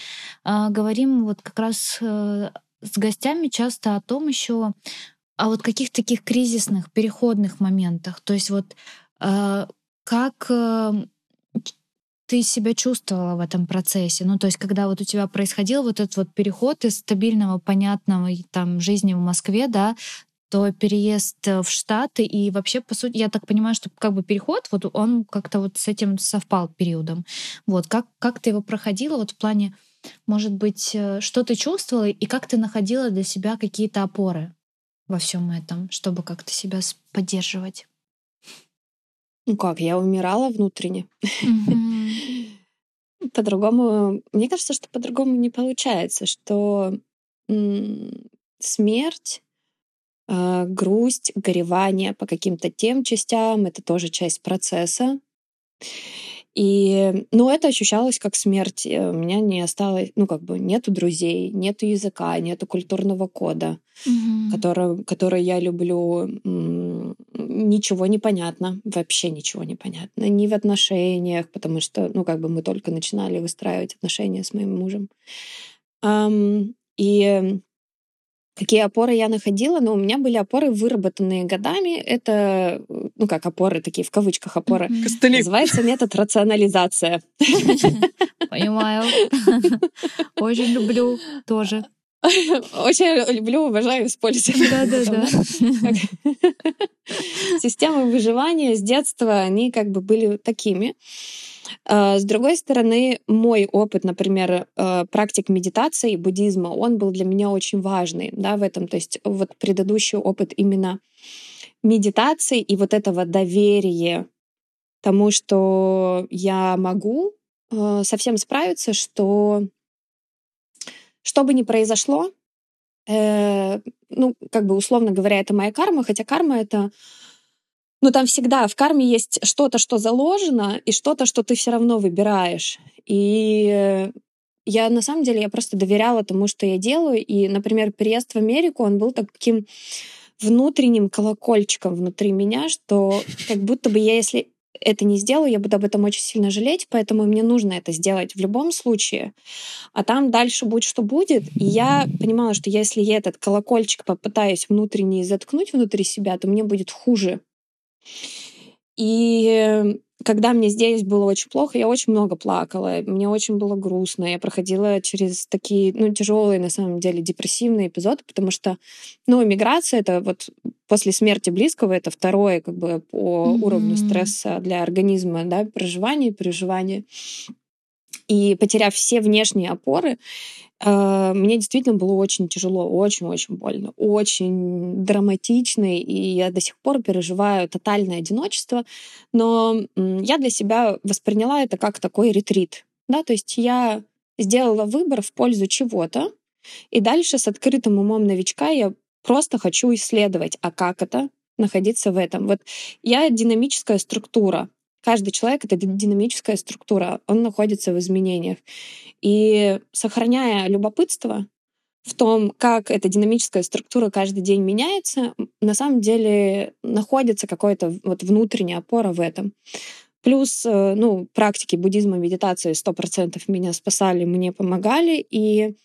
говорим вот как раз с гостями часто о том еще, о вот каких-то таких кризисных, переходных моментах. То есть вот как... ты себя чувствовала в этом процессе? Ну, то есть, когда вот у тебя происходил вот этот вот переход из стабильного, понятного там жизни в Москве, да, то переезд в Штаты, и вообще, по сути, я так понимаю, что как бы переход, вот он как-то вот с этим совпал периодом. Вот, как ты его проходила вот в плане, может быть, что ты чувствовала и как ты находила для себя какие-то опоры во всем этом, чтобы как-то себя поддерживать? Ну как, я умирала внутренне. По-другому, мне кажется, что по-другому не получается, что смерть, грусть, горевание по каким-то тем частям — это тоже часть процесса. И, ну, это ощущалось как смерть. У меня не осталось, ну, как бы, нету друзей, нету языка, нету культурного кода, который я люблю. Ничего не понятно, вообще ничего не понятно. Ни в отношениях, потому что, ну, как бы, мы только начинали выстраивать отношения с моим мужем. И какие опоры я находила? Ну, у меня были опоры, выработанные годами. Это, ну, как опоры, такие в кавычках опоры. Костыли. Называется метод рационализация. Понимаю. Очень люблю тоже. Очень люблю, уважаю, использую. Да. Системы выживания с детства, они как бы были такими. С другой стороны, мой опыт, например, практик медитации и буддизма, он был для меня очень важный, да, в этом. То есть вот предыдущий опыт именно медитации и вот этого доверия тому, что я могу со всем справиться, что... Что бы ни произошло, ну, как бы, условно говоря, это моя карма, хотя карма — это... Ну, там всегда в карме есть что-то, что заложено, и что-то, что ты все равно выбираешь. И я, на самом деле, я просто доверяла тому, что я делаю. И, например, переезд в Америку, он был таким внутренним колокольчиком внутри меня, что как будто бы я, если это не сделаю, я буду об этом очень сильно жалеть, поэтому мне нужно это сделать в любом случае. А там дальше будь что будет. И я понимала, что если я этот колокольчик попытаюсь внутренне заткнуть внутри себя, то мне будет хуже. И когда мне здесь было очень плохо, я очень много плакала, мне очень было грустно, я проходила через такие, ну, тяжелые, на самом деле, депрессивные эпизоды, потому что, ну, эмиграция — это вот после смерти близкого, это второе, как бы, по уровню стресса для организма, да, переживание. И потеряв все внешние опоры, мне действительно было очень тяжело, очень-очень больно, очень драматично, и я до сих пор переживаю тотальное одиночество, но я для себя восприняла это как такой ретрит, да, то есть я сделала выбор в пользу чего-то, и дальше с открытым умом новичка я просто хочу исследовать, а как это, находиться в этом. Вот я динамическая структура. Каждый человек — это динамическая структура, он находится в изменениях. И сохраняя любопытство в том, как эта динамическая структура каждый день меняется, на самом деле находится какая-то вот внутренняя опора в этом. Плюс, практики буддизма, медитации 100% меня спасали, мне помогали. И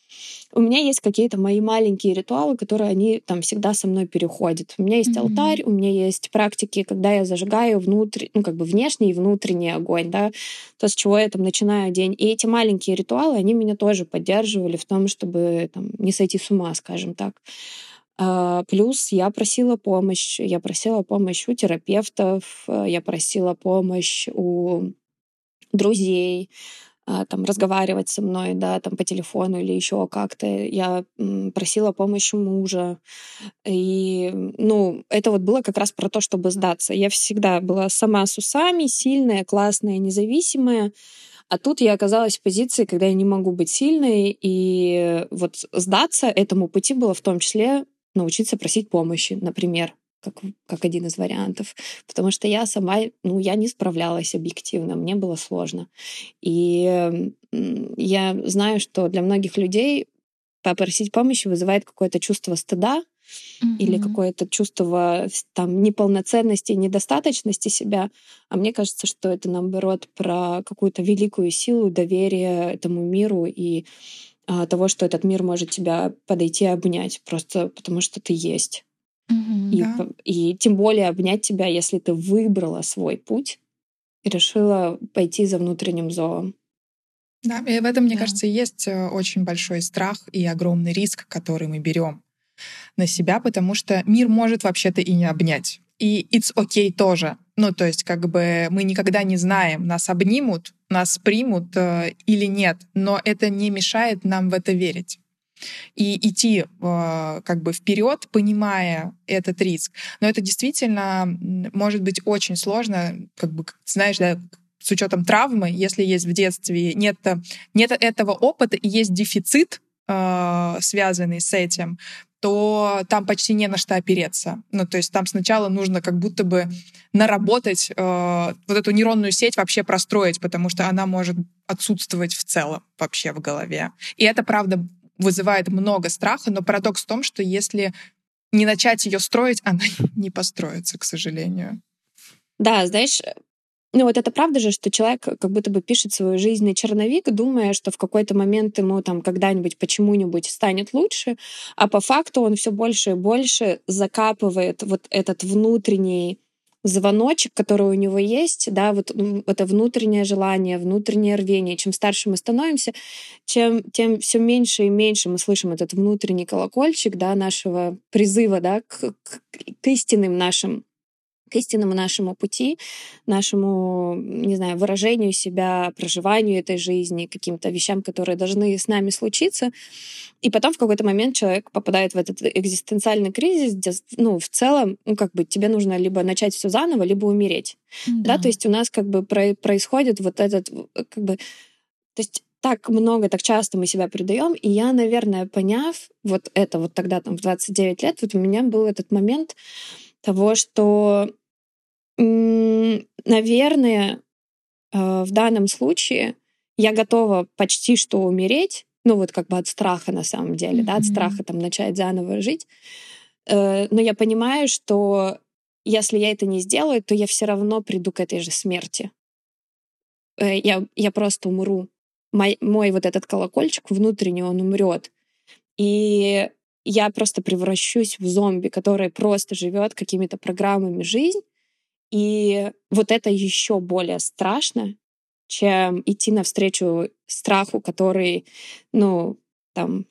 у меня есть какие-то мои маленькие ритуалы, которые они там всегда со мной переходят. У меня есть алтарь, у меня есть практики, когда я зажигаю внешний и внутренний огонь, да, то, с чего я там начинаю день. И эти маленькие ритуалы, они меня тоже поддерживали в том, чтобы там не сойти с ума, скажем так. Плюс я просила помощь. Я просила помощь у терапевтов, я просила помощь у друзей, там, разговаривать со мной, да, там, по телефону или еще как-то. Я просила помощи мужа. И, это вот было как раз про то, чтобы сдаться. Я всегда была сама с усами, сильная, классная, независимая. А тут я оказалась в позиции, когда я не могу быть сильной. И вот сдаться этому пути было в том числе научиться просить помощи, например, как один из вариантов. Потому что я сама, я не справлялась объективно, мне было сложно. И я знаю, что для многих людей попросить помощи вызывает какое-то чувство стыда или какое-то чувство там неполноценности, недостаточности себя. А мне кажется, что это, наоборот, про какую-то великую силу доверия этому миру и того, что этот мир может тебя подойти и обнять просто потому, что ты есть. И тем более обнять тебя, если ты выбрала свой путь и решила пойти за внутренним зовом. Да, и в этом, мне кажется, есть очень большой страх и огромный риск, который мы берем на себя, потому что мир может вообще-то и не обнять. И it's okay тоже. То есть мы никогда не знаем, нас обнимут, нас примут или нет, но это не мешает нам в это верить. И идти вперед, понимая этот риск. Но это действительно может быть очень сложно, с учетом травмы, если есть в детстве нет этого опыта и есть дефицит, связанный с этим, то там почти не на что опереться. То есть там сначала нужно как будто бы наработать, вот эту нейронную сеть вообще простроить, потому что она может отсутствовать в целом вообще в голове. И это, правда, вызывает много страха, но парадокс в том, что если не начать ее строить, она не построится, к сожалению. Да, знаешь, это правда же, что человек как будто бы пишет свою жизнь на черновик, думая, что в какой-то момент ему там когда-нибудь почему-нибудь станет лучше, а по факту он все больше и больше закапывает вот этот внутренний звоночек, который у него есть, да, вот это внутреннее желание, внутреннее рвение. Чем старше мы становимся, тем все меньше и меньше мы слышим этот внутренний колокольчик, да, нашего призыва, да, к истинному нашему пути, нашему, выражению себя, проживанию этой жизни, каким-то вещам, которые должны с нами случиться. И потом в какой-то момент человек попадает в этот экзистенциальный кризис, где, в целом, тебе нужно либо начать все заново, либо умереть. Да. Да, то есть у нас происходит вот этот, то есть так много, так часто мы себя предаем, и я, наверное, поняв вот это вот тогда, там, в 29 лет, вот у меня был этот момент того, что, наверное, в данном случае я готова почти что умереть, от страха на самом деле, да, от страха там начать заново жить. Но я понимаю, что если я это не сделаю, то я все равно приду к этой же смерти. Я просто умру. Мой вот этот колокольчик внутренний, он умрет. И я просто превращусь в зомби, который просто живет какими-то программами жизнь. И вот это еще более страшно, чем идти навстречу страху, который,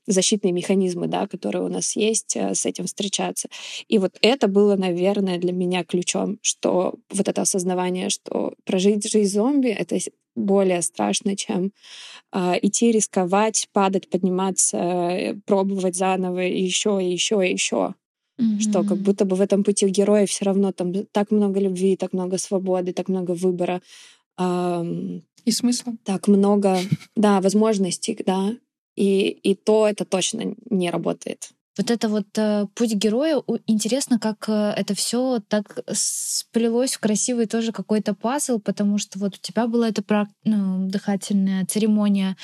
защитные механизмы, да, которые у нас есть, с этим встречаться. И вот это было, наверное, для меня ключом, что вот это осознавание, что прожить жизнь зомби — это более страшно, чем идти рисковать, падать, подниматься, пробовать заново еще. Что как будто бы в этом пути героя все равно там так много любви, так много свободы, так много выбора. И смысла. Так много, да, возможностей, да. И то это точно не работает. Вот это вот путь героя, интересно, как это все так сплелось в красивый тоже какой-то пазл, потому что вот у тебя была эта дыхательная церемония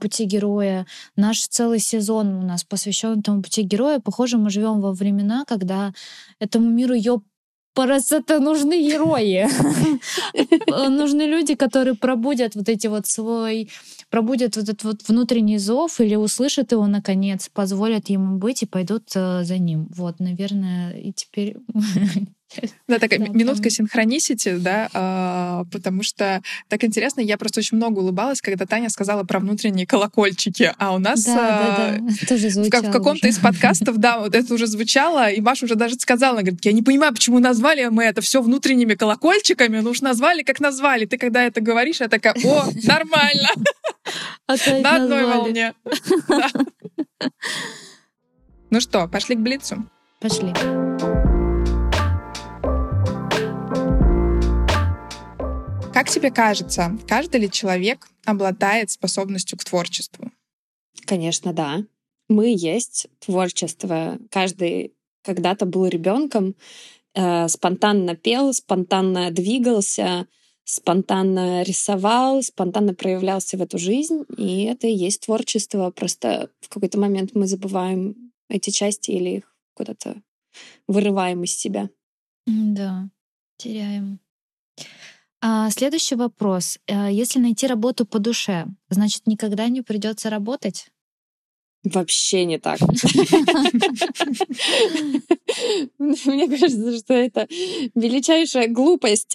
пути героя. Наш целый сезон у нас посвящен этому пути героя. Похоже, мы живем во времена, когда этому миру Просто нужны герои. Нужны люди, которые пробудят вот эти вот свой, пробудят вот этот вот внутренний зов или услышат его наконец, позволят ему быть и пойдут за ним. Вот, наверное, и теперь... Да, такая минутка синхронисити, да, потому что так интересно, я просто очень много улыбалась, когда Таня сказала про внутренние колокольчики, а у нас в каком-то из подкастов, да, вот это уже звучало, и Маша уже даже сказала, она говорит, я не понимаю, почему назвали мы это все внутренними колокольчиками, ну уж назвали, как назвали. Ты когда это говоришь, я такая, о, нормально, на одной волне. Ну что, пошли к блицу? Пошли. Как тебе кажется, каждый ли человек обладает способностью к творчеству? Конечно, да. Мы есть творчество. Каждый когда-то был ребенком, спонтанно пел, спонтанно двигался, спонтанно рисовал, спонтанно проявлялся в эту жизнь. И это и есть творчество. Просто в какой-то момент мы забываем эти части или их куда-то вырываем из себя. Да, теряем. Следующий вопрос. Если найти работу по душе, значит, никогда не придется работать? Вообще не так. Мне кажется, что это величайшая глупость.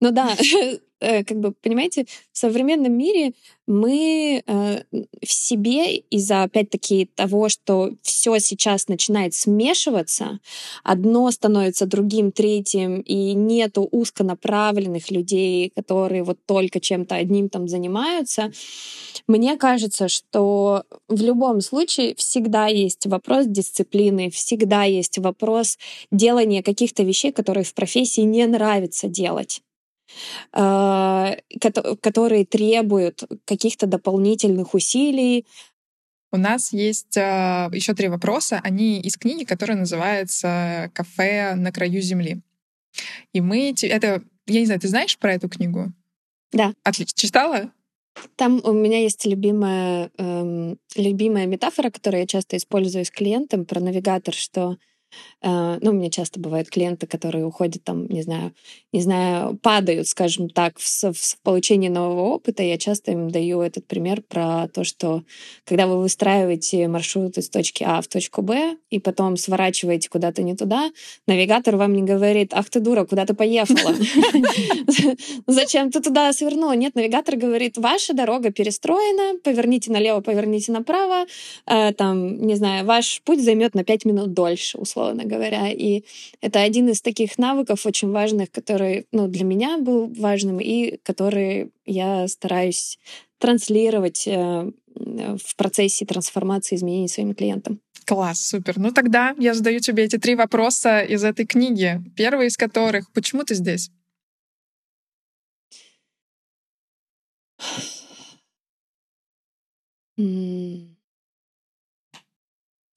Ну да, как бы, понимаете, в современном мире мы в себе из-за, опять-таки, того, что все сейчас начинает смешиваться, одно становится другим, третьим, и нету узконаправленных людей, которые вот только чем-то одним там занимаются. Мне кажется, что в любом случае всегда есть вопрос дисциплины, всегда есть вопрос делания каких-то вещей, которые в профессии не нравится делать, которые требуют каких-то дополнительных усилий. У нас есть еще 3 вопроса. Они из книги, которая называется «Кафе на краю земли». И мы... Это, я не знаю, ты знаешь про эту книгу? Да. Отлично. Читала? Там у меня есть любимая метафора, которую я часто использую с клиентом, про навигатор, что... у меня часто бывают клиенты, которые уходят там, не знаю, падают, скажем так, в получении нового опыта. Я часто им даю этот пример про то, что когда вы выстраиваете маршрут из точки А в точку Б и потом сворачиваете куда-то не туда, навигатор вам не говорит, ах ты дура, куда ты поехала? Зачем ты туда свернула? Нет, навигатор говорит, ваша дорога перестроена, поверните налево, поверните направо, ваш путь займет на 5 минут дольше, условно говоря. И это один из таких навыков очень важных, который, для меня был важным и который я стараюсь транслировать в процессе трансформации изменений своим клиентам. Класс, супер. Ну тогда я задаю тебе эти 3 вопроса из этой книги. Первый из которых — почему ты здесь?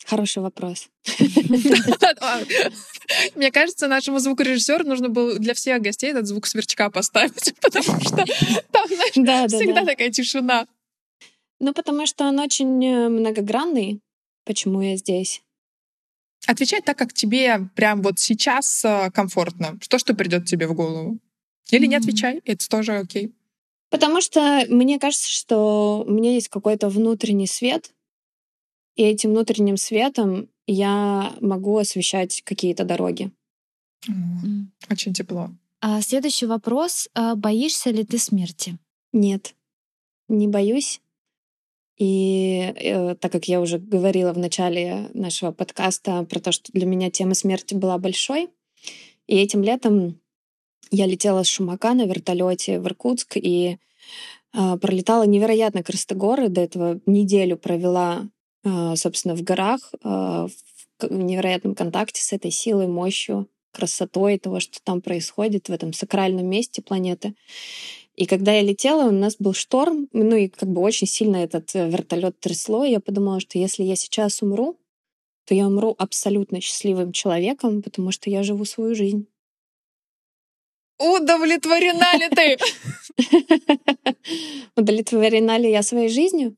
Хороший вопрос. Мне кажется, нашему звукорежиссеру нужно было для всех гостей этот звук сверчка поставить, потому что там, всегда такая тишина. Потому что он очень многогранный. Почему я здесь? Отвечай так, как тебе прям вот сейчас комфортно. То, что придет тебе в голову. Или не отвечай, это тоже окей. Потому что мне кажется, что у меня есть какой-то внутренний свет, и этим внутренним светом я могу освещать какие-то дороги. Очень тепло. Следующий вопрос. Боишься ли ты смерти? Нет, не боюсь. И так как я уже говорила в начале нашего подкаста про то, что для меня тема смерти была большой, и этим летом я летела с Шумака на вертолете в Иркутск и пролетала невероятно красные горы. До этого неделю провела собственно, в горах, в невероятном контакте с этой силой, мощью, красотой того, что там происходит, в этом сакральном месте планеты. И когда я летела, у нас был шторм, и очень сильно этот вертолет трясло, и я подумала, что если я сейчас умру, то я умру абсолютно счастливым человеком, потому что я живу свою жизнь. Удовлетворена ли ты? Удовлетворена ли я своей жизнью?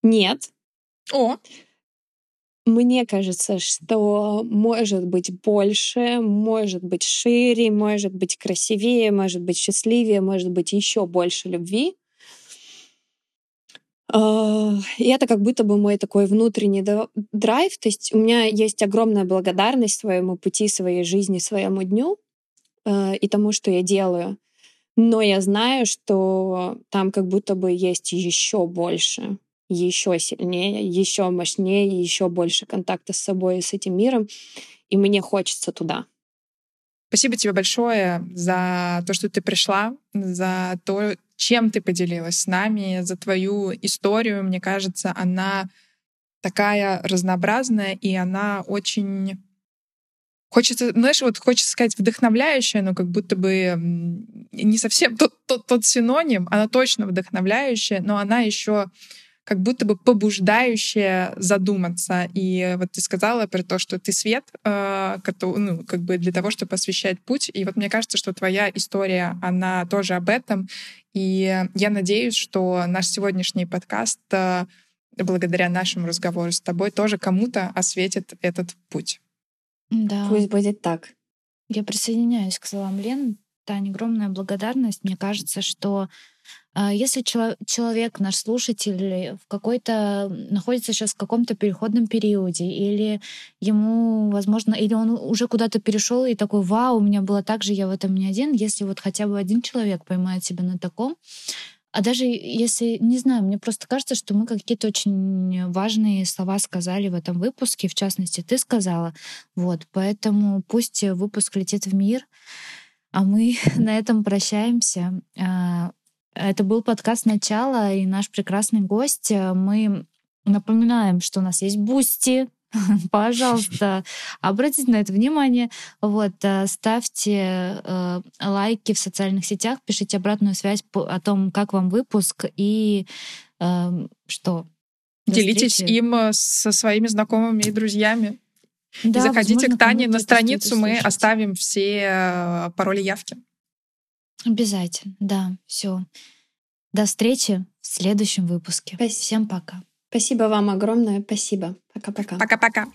Нет. Мне кажется, что может быть больше, может быть шире, может быть красивее, может быть счастливее, может быть еще больше любви. И это как будто бы мой такой внутренний драйв. То есть у меня есть огромная благодарность своему пути, своей жизни, своему дню и тому, что я делаю. Но я знаю, что там как будто бы есть еще больше, еще сильнее, еще мощнее, еще больше контакта с собой и с этим миром. И мне хочется туда. Спасибо тебе большое за то, что ты пришла, за то, чем ты поделилась с нами, за твою историю. Мне кажется, она такая разнообразная, и она очень... Хочется, знаешь, вот хочется сказать вдохновляющая, но как будто бы не совсем тот синоним. Она точно вдохновляющая, но она еще как будто бы побуждающая задуматься. И вот ты сказала про то, что ты свет, ну, как бы для того, чтобы освещать путь. И вот мне кажется, что твоя история, она тоже об этом. И я надеюсь, что наш сегодняшний подкаст, благодаря нашему разговору с тобой, тоже кому-то осветит этот путь. Да. Пусть будет так. Я присоединяюсь к словам Лен. Таня, огромная благодарность. Мне кажется, что если человек, наш слушатель, в какой-то находится сейчас в каком-то переходном периоде, или ему, возможно, или он уже куда-то перешел и такой: вау, у меня было так же, я в этом не один. Если вот хотя бы один человек поймает себя на таком, а даже если, не знаю, мне просто кажется, что мы какие-то очень важные слова сказали в этом выпуске, в частности, ты сказала. Вот, поэтому пусть выпуск летит в мир, а мы на этом прощаемся. Это был подкаст «Начало» и наш прекрасный гость. Мы напоминаем, что у нас есть Boosty. Пожалуйста, обратите на это внимание. Вот, ставьте лайки в социальных сетях, пишите обратную связь о том, как вам выпуск и что. Делитесь им со своими знакомыми и друзьями. Да, и заходите к Тане на страницу, мы оставим все пароли явки. Обязательно, да, все. До встречи в следующем выпуске. Спасибо. Всем пока. Спасибо вам огромное. Спасибо. Пока-пока. Пока-пока.